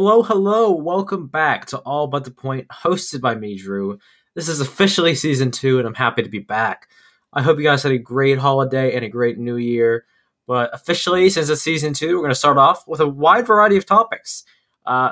Hello, hello. Welcome back to All But The Point, hosted by me, Drew. This is officially Season 2, and I'm happy to be back. I hope you guys had a great holiday and a great new year. But officially, since it's Season 2, we're going to start off with a wide variety of topics.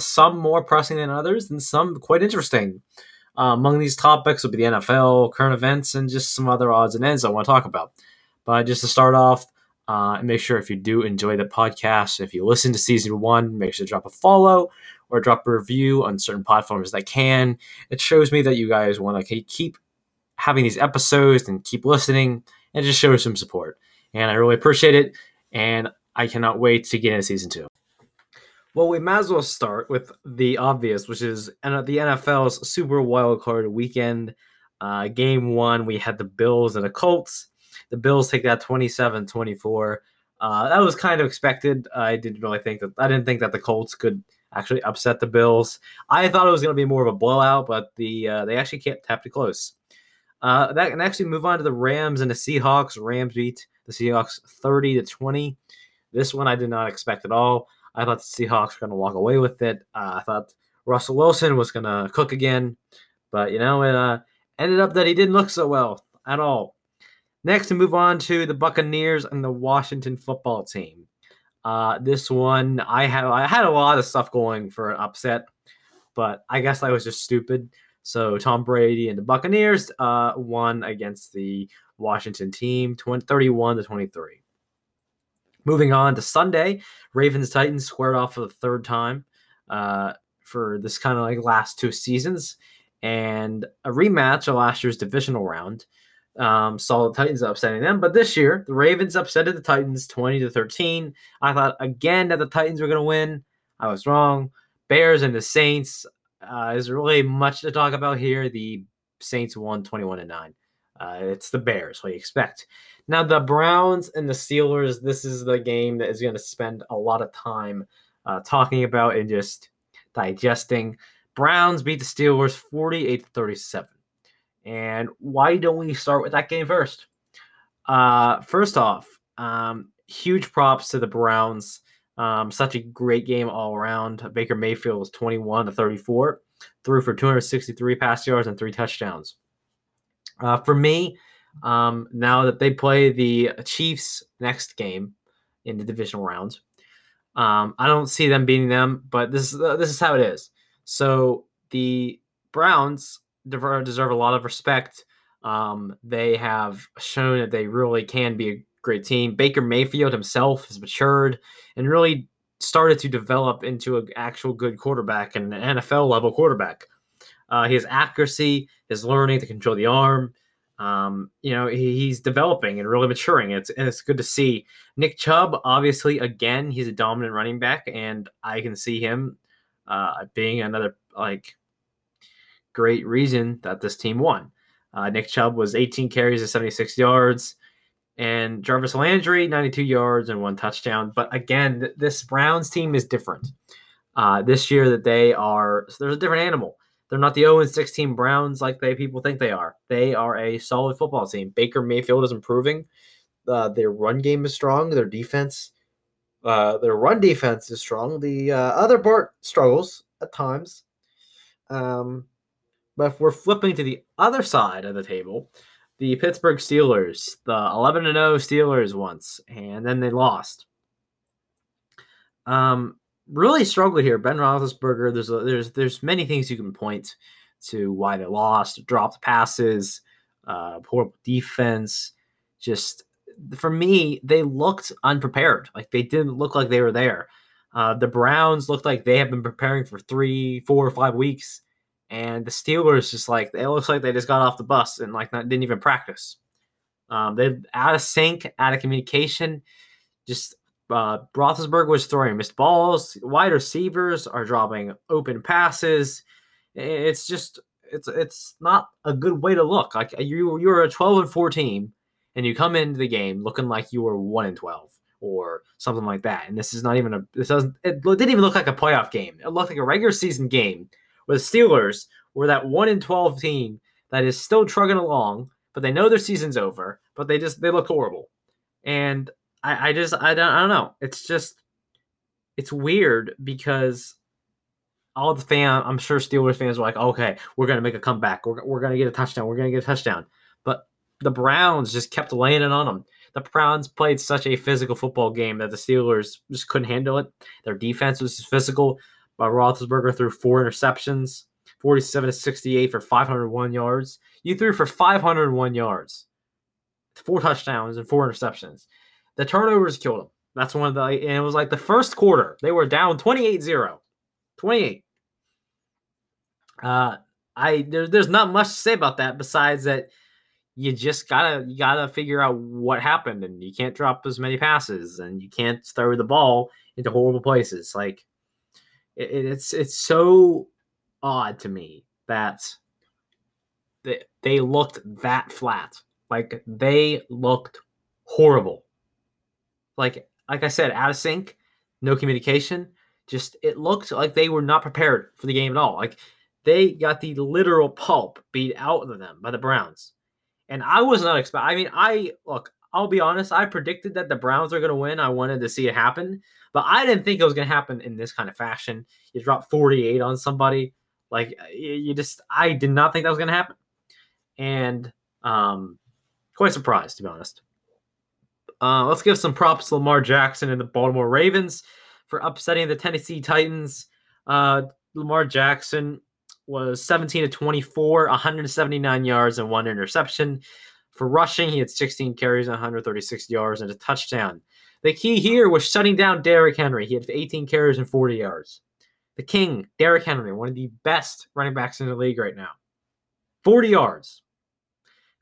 Some more pressing than others, and some quite interesting. Among these topics will be the NFL, current events, and just some other odds and ends I want to talk about. But just to start off, and make sure if you do enjoy the podcast, if you listen to Season 1, make sure to drop a follow or drop a review on certain platforms that can. It shows me that you guys want to keep having these episodes and keep listening and just show some support. And I really appreciate it, and I cannot wait to get into Season 2. Well, we might as well start with the obvious, which is the NFL's Super Wildcard Weekend. Game 1, we had the Bills and the Colts. The Bills take that 27-24. That was kind of expected. I didn't think that the Colts could actually upset the Bills. I thought it was going to be more of a blowout, but they actually kept it close. That can actually move on to the Rams and the Seahawks. Rams beat the Seahawks 30-20. This one I did not expect at all. I thought the Seahawks were going to walk away with it. I thought Russell Wilson was going to cook again, but it ended up that he didn't look so well at all. Next, to move on to the Buccaneers and the Washington football team. This one, I had a lot of stuff going for an upset, but I guess I was just stupid. So Tom Brady and the Buccaneers won against the Washington team, 31-23. Moving on to Sunday, Ravens-Titans squared off for the third time for this kind of last two seasons, and a rematch of last year's divisional round. Saw the Titans upsetting them, but this year the Ravens upsetted the Titans 20-13. I thought again that the Titans were going to win. I was wrong. Bears and the Saints is really much to talk about here. The Saints won 21-9. It's the Bears, what you expect. Now the Browns and the Steelers. This is the game that is going to spend a lot of time talking about and just digesting. Browns beat the Steelers 48-37. And why don't we start with that game first? First off, huge props to the Browns. Such a great game all around. Baker Mayfield was 21-34, threw for 263 pass yards and 3 touchdowns. For me, now that they play the Chiefs next game in the divisional round, I don't see them beating them, but this is how it is. So the Browns deserve a lot of respect. They have shown that they really can be a great team. Baker Mayfield himself has matured and really started to develop into an actual good quarterback and an NFL-level quarterback. His accuracy, his learning to control the arm, he's developing and really maturing. It's good to see. Nick Chubb, obviously, again, he's a dominant running back, and I can see him being another great reason that this team won. Nick Chubb was 18 carries and 76 yards, and Jarvis Landry, 92 yards and 1 touchdown. But again, this Browns team is different. This year that they are, so there's a different animal. They're not the 0-16 Browns like people think they are. They are a solid football team. Baker Mayfield is improving. Their run game is strong. Their run defense is strong. The other part struggles at times. But if we're flipping to the other side of the table, the Pittsburgh Steelers, the 11-0 Steelers once, and then they lost. Really struggled here. Ben Roethlisberger, there's many things you can point to why they lost, dropped passes, poor defense. Just, for me, they looked unprepared. They didn't look like they were there. The Browns looked like they have been preparing for 3, 4, or 5 weeks. And the Steelers it looks like they just got off the bus and didn't even practice. They're out of sync, out of communication. Just Roethlisberger was throwing missed balls. Wide receivers are dropping open passes. It's just it's not a good way to look. You're a 12-4 team, and you come into the game looking like you were 1-12 or something like that. And this is not even it didn't even look like a playoff game. It looked like a regular season game. The Steelers were that 1-12 team that is still trugging along, but they know their season's over, but they look horrible. And I don't know. It's weird because all the fans, I'm sure Steelers fans were like, okay, we're going to make a comeback. We're going to get a touchdown. We're going to get a touchdown. But the Browns just kept laying it on them. The Browns played such a physical football game that the Steelers just couldn't handle it. Their defense was physical. By Roethlisberger threw 4 interceptions, 47-68 for 501 yards. You threw for 501 yards, 4 touchdowns and 4 interceptions. The turnovers killed them. That's one of the, and it was like the first quarter. They were down 28-0. 28. There's not much to say about that besides that you just gotta figure out what happened, and you can't drop as many passes, and you can't throw the ball into horrible places. Like it's so odd to me that they looked that flat. Like they looked horrible. Like I said, out of sync, no communication. Just it looked like they were not prepared for the game at all. Like they got the literal pulp beat out of them by the Browns. And I was not expecting. I mean, I'll be honest. I predicted that the Browns are going to win. I wanted to see it happen, but I didn't think it was going to happen in this kind of fashion. You drop 48 on somebody, like you just. I did not think that was going to happen, and quite surprised, to be honest. Let's give some props to Lamar Jackson and the Baltimore Ravens for upsetting the Tennessee Titans. Lamar Jackson was 17-24, 179 yards and 1 interception. For rushing, he had 16 carries and 136 yards and a touchdown. The key here was shutting down Derrick Henry. He had 18 carries and 40 yards. The king, Derrick Henry, one of the best running backs in the league right now. 40 yards.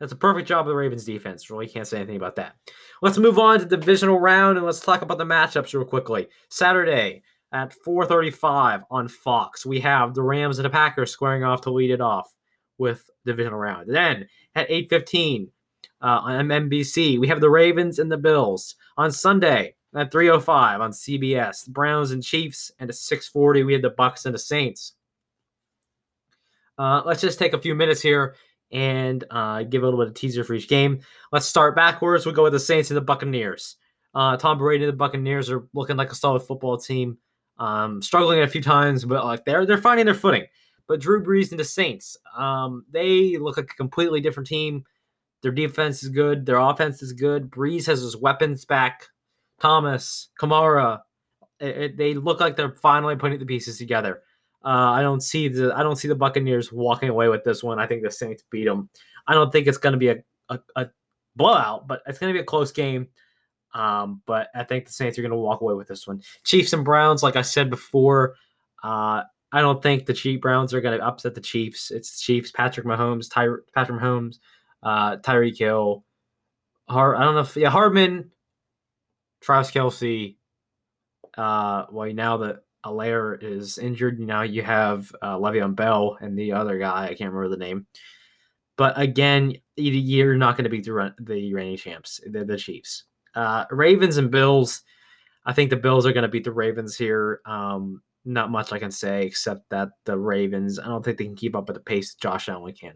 That's a perfect job of the Ravens defense. Really can't say anything about that. Let's move on to the divisional round, and let's talk about the matchups real quickly. Saturday, at 4:35 on Fox, we have the Rams and the Packers squaring off to lead it off with divisional round. Then at 8:15 on NBC, we have the Ravens and the Bills. On Sunday at 3:05 on CBS, the Browns and Chiefs, and at 6:40 we have the Bucks and the Saints. Let's just take a few minutes here and give a little bit of teaser for each game. Let's start backwards. We'll go with the Saints and the Buccaneers. Tom Brady and the Buccaneers are looking like a solid football team. Struggling a few times, but like they're finding their footing. But Drew Brees and the Saints, they look like a completely different team. Their defense is good. Their offense is good. Brees has his weapons back. Thomas, Kamara, they look like they're finally putting the pieces together. I don't see the Buccaneers walking away with this one. I think the Saints beat them. I don't think it's going to be a blowout, but it's going to be a close game. But I think the Saints are going to walk away with this one. Chiefs and Browns, like I said before, I don't think the Browns are going to upset the Chiefs. It's the Chiefs, Patrick Mahomes, Tyreek Hill, Hardman, Travis Kelsey. Well, now that Allaire is injured, now you have Le'Veon Bell and the other guy. I can't remember the name. But again, you're not going to beat the reigning champs, the Chiefs. Ravens and Bills. I think the Bills are going to beat the Ravens here. Not much I can say except that the Ravens, I don't think they can keep up with the pace Josh Allen can.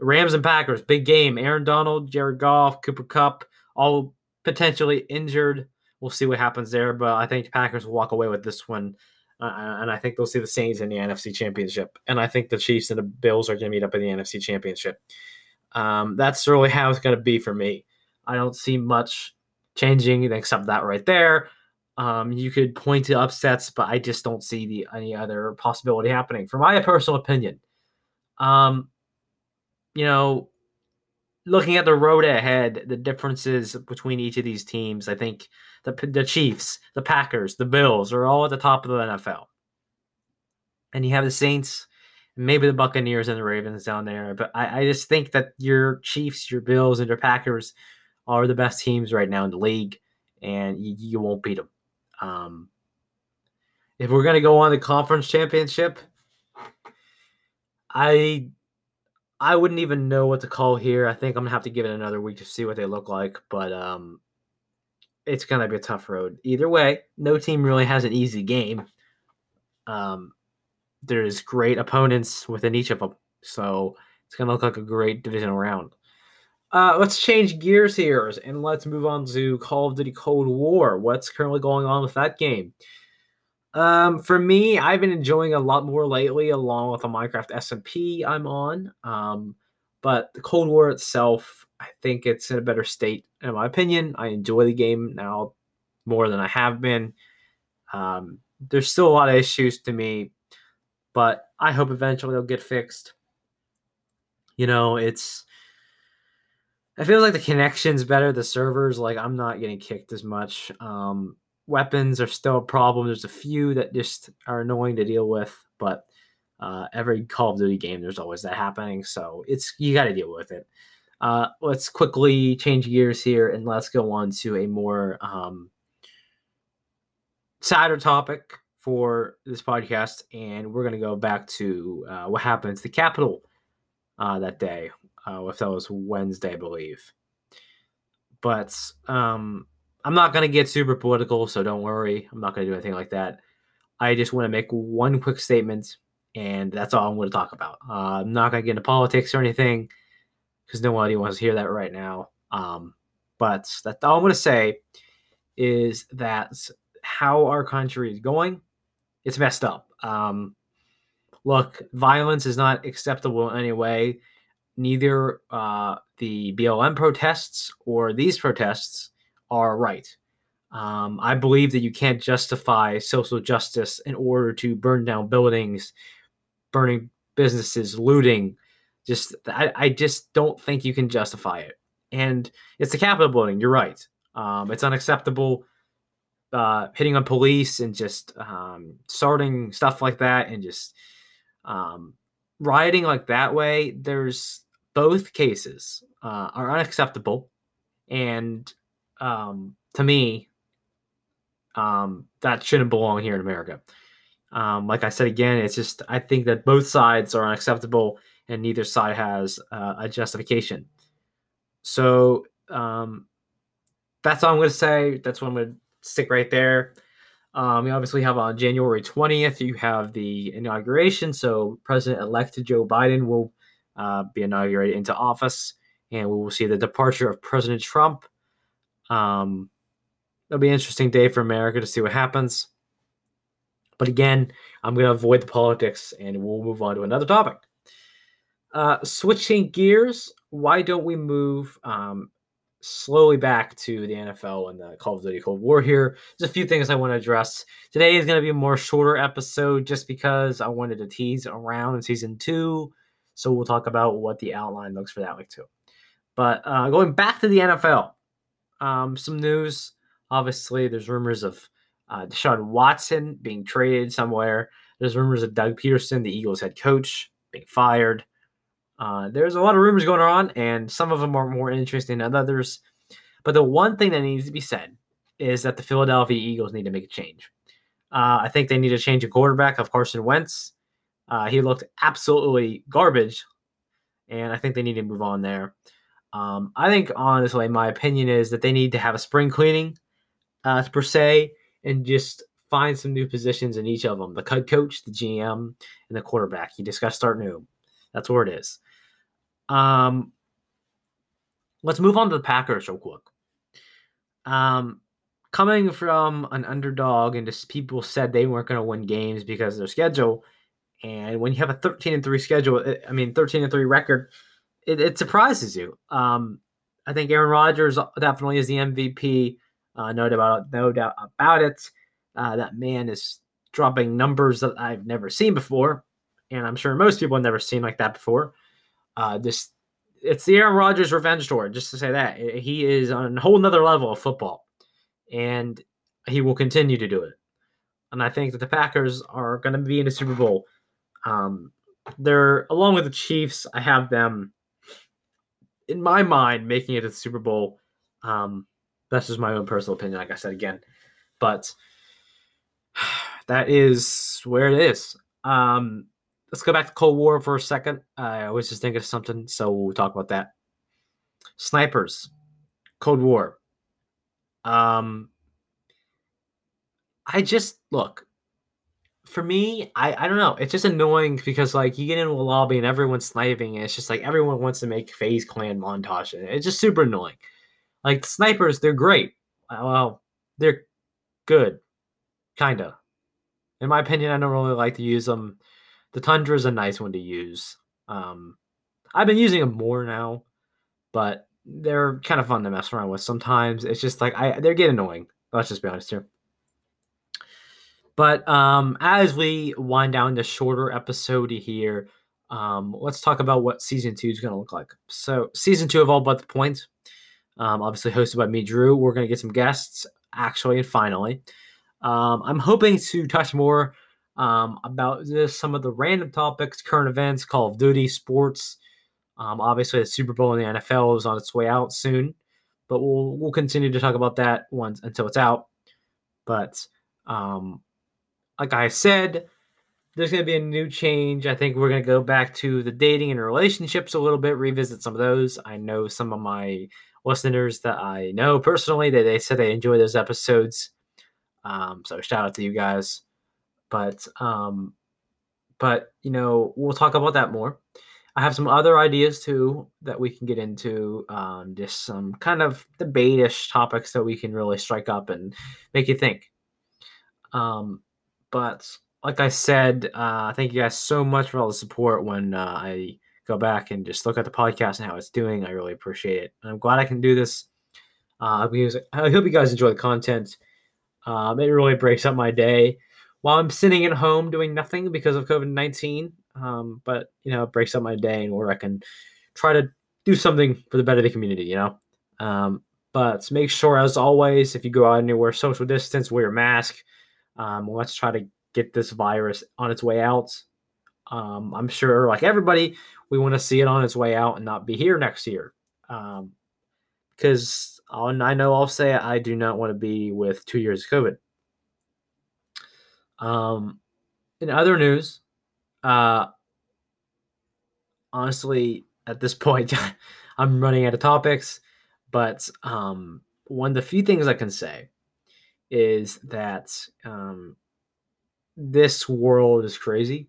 Rams and Packers, big game. Aaron Donald, Jared Goff, Cooper Kupp, all potentially injured. We'll see what happens there, but I think the Packers will walk away with this one, and I think they'll see the Saints in the NFC Championship, and I think the Chiefs and the Bills are going to meet up in the NFC Championship. That's really how it's going to be for me. I don't see much changing except that right there. You could point to upsets, but I just don't see any other possibility happening, from my personal opinion. Looking at the road ahead, the differences between each of these teams, I think the Chiefs, the Packers, the Bills are all at the top of the NFL. And you have the Saints, maybe the Buccaneers and the Ravens down there. But I just think that your Chiefs, your Bills, and your Packers are the best teams right now in the league, and you won't beat them. If we're going to go on the conference championship, I wouldn't even know what to call here. I think I'm going to have to give it another week to see what they look like, but it's going to be a tough road. Either way, no team really has an easy game. There's great opponents within each of them, so it's going to look like a great divisional round. Let's change gears here, and let's move on to Call of Duty Cold War. What's currently going on with that game? For me, I've been enjoying a lot more lately, along with the Minecraft SMP I'm on. But the Cold War itself, I think it's in a better state, in my opinion. I enjoy the game now more than I have been. There's still a lot of issues to me, but I hope eventually they'll get fixed. You know, I feel like the connection's better. The servers, like, I'm not getting kicked as much. Weapons are still a problem. There's a few that just are annoying to deal with, but every Call of Duty game, there's always that happening. So you got to deal with it. Let's quickly change gears here and let's go on to a more sadder topic for this podcast. And we're going to go back to what happened to the Capitol that day. If that was Wednesday, I believe. But I'm not going to get super political, so don't worry. I'm not going to do anything like that. I just want to make one quick statement, and that's all I'm going to talk about. I'm not going to get into politics or anything, because nobody wants to hear that right now. But that's all I'm going to say is that's how our country is going. It's messed up. Look, violence is not acceptable in any way. Neither the BLM protests or these protests are right. I believe that you can't justify social justice in order to burn down buildings, burning businesses, looting. I just don't think you can justify it. And it's the Capitol building. You're right. It's unacceptable. Hitting on police and just starting stuff like that and just rioting like that way. There's both cases are unacceptable. And to me, that shouldn't belong here in America. Like I said, again, it's just, I think that both sides are unacceptable and neither side has a justification. So that's all I'm going to say. That's what I'm going to stick right there. We obviously have on January 20th, you have the inauguration. So President-elect Joe Biden will be inaugurated into office, and we will see the departure of President Trump. It'll be an interesting day for America to see what happens. But again, I'm going to avoid the politics, and we'll move on to another topic. Switching gears, why don't we move slowly back to the NFL and the Call of Duty Cold War here? There's a few things I want to address. Today is going to be a more shorter episode just because I wanted to tease around in Season 2, so we'll talk about what the outline looks for that week too. But going back to the NFL, some news. Obviously, there's rumors of Deshaun Watson being traded somewhere. There's rumors of Doug Peterson, the Eagles head coach, being fired. There's a lot of rumors going on, and some of them are more interesting than others. But the one thing that needs to be said is that the Philadelphia Eagles need to make a change. I think they need to change a quarterback of Carson Wentz. He looked absolutely garbage, and I think they need to move on there. I think, honestly, my opinion is that they need to have a spring cleaning, per se, and just find some new positions in each of them. The head coach, the GM, and the quarterback. You just got to start new. That's where it is. Let's move on to the Packers real quick. Coming from an underdog, and just people said they weren't going to win games because of their schedule. And when you have a 13-3 schedule, 13-3 record, it surprises you. I think Aaron Rodgers definitely is the MVP. No doubt about it. That man is dropping numbers that I've never seen before. And I'm sure most people have never seen like that before. It's the Aaron Rodgers revenge tour, just to say that. He is on a whole nother level of football. And he will continue to do it. And I think that the Packers are going to be in the Super Bowl. They're, along with the Chiefs, I have them, in my mind, making it to the Super Bowl. That's just my own personal opinion, like I said again. But that is where it is. Let's go back to Cold War for a second. I was just thinking of something, so we'll talk about that. Snipers, Cold War. For me, I don't know. It's just annoying because, like, you get into a lobby and everyone's sniping, and it's just, like, everyone wants to make FaZe Clan montage. And it's just super annoying. Like, snipers, they're great. Well, they're good. Kind of. in my opinion, I don't really like to use them. The Tundra is a nice one to use. I've been using them more now, but they're kind of fun to mess around with sometimes. It's just like they're getting annoying. Let's just be honest here. But as we wind down the shorter episode here, let's talk about what Season 2 is going to look like. So Season 2 of All But The Point, obviously hosted by me, Drew. We're going to get some guests, actually and finally. I'm hoping to touch more about this, some of the random topics, current events, Call of Duty, sports. Obviously, the Super Bowl and the NFL is on its way out soon. But we'll continue to talk about that once until it's out. But like I said, there's going to be a new change. I think we're going to go back to the dating and relationships a little bit, revisit some of those. I know some of my listeners that I know personally, they said they enjoy those episodes. So shout out to you guys. But you know, we'll talk about that more. I have some other ideas too that we can get into, just some kind of debate-ish topics that we can really strike up and make you think. But like I said, thank you guys so much for all the support when I go back and just look at the podcast and how it's doing. I really appreciate it. I'm glad I can do this. I hope you guys enjoy the content. It really breaks up my day while I'm sitting at home doing nothing because of COVID-19. But, you know, it breaks up my day and where I can try to do something for the better of the community, you know. But make sure, as always, if you go out anywhere, social distance, wear your mask. Let's try to get this virus on its way out. I'm sure, like everybody, we want to see it on its way out and not be here next year. Because I know I'll say it, I do not want to be with 2 years of COVID. In other news, honestly, at this point, I'm running out of topics, but one of the few things I can say is that this world is crazy.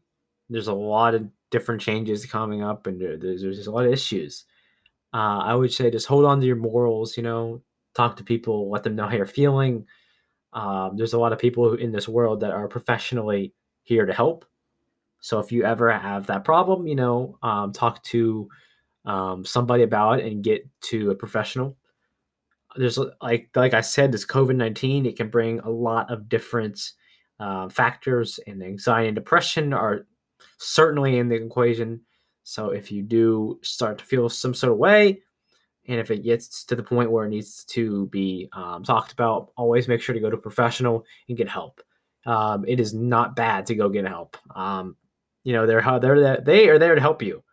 There's a lot of different changes coming up, and there's just a lot of issues. I would say just hold on to your morals, you know, talk to people, let them know how you're feeling. There's a lot of people in this world that are professionally here to help. So if you ever have that problem, you know, talk to somebody about it and get to a professional. There's like I said, this COVID-19, it can bring a lot of different factors, and anxiety and depression are certainly in the equation. So if you do start to feel some sort of way, and if it gets to the point where it needs to be talked about, always make sure to go to a professional and get help. It is not bad to go get help. You know, they are there to help you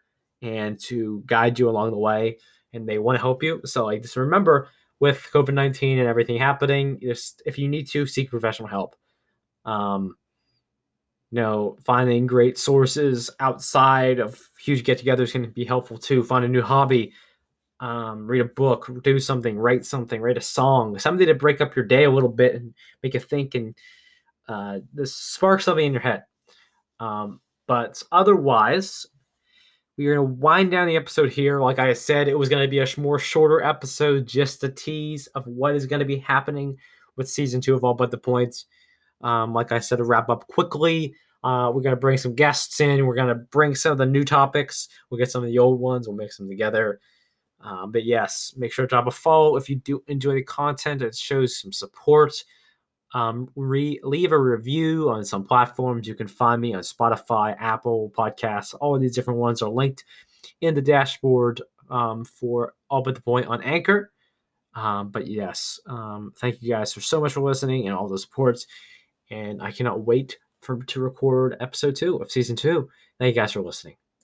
and to guide you along the way, and they want to help you. So like, just remember, with COVID-19 and everything happening, just if you need to, seek professional help. You know, finding great sources outside of huge get-togethers can be helpful too. Find a new hobby, read a book, do something, write a song, something to break up your day a little bit and make you think, and this sparks something in your head. But otherwise, we're going to wind down the episode here. Like I said, it was going to be a more shorter episode, just a tease of what is going to be happening with Season 2 of All But The Points. Like I said, to wrap up quickly, we're going to bring some guests in. We're going to bring some of the new topics. We'll get some of the old ones. We'll mix them together. But yes, make sure to drop a follow if you do enjoy the content. It shows some support. Leave a review on some platforms. You can find me on Spotify, Apple Podcasts. All of these different ones are linked in the dashboard for All But The Point on Anchor. But yes, thank you guys for so much for listening and all the supports. And I cannot wait to record episode 2 of Season 2. Thank you guys for listening.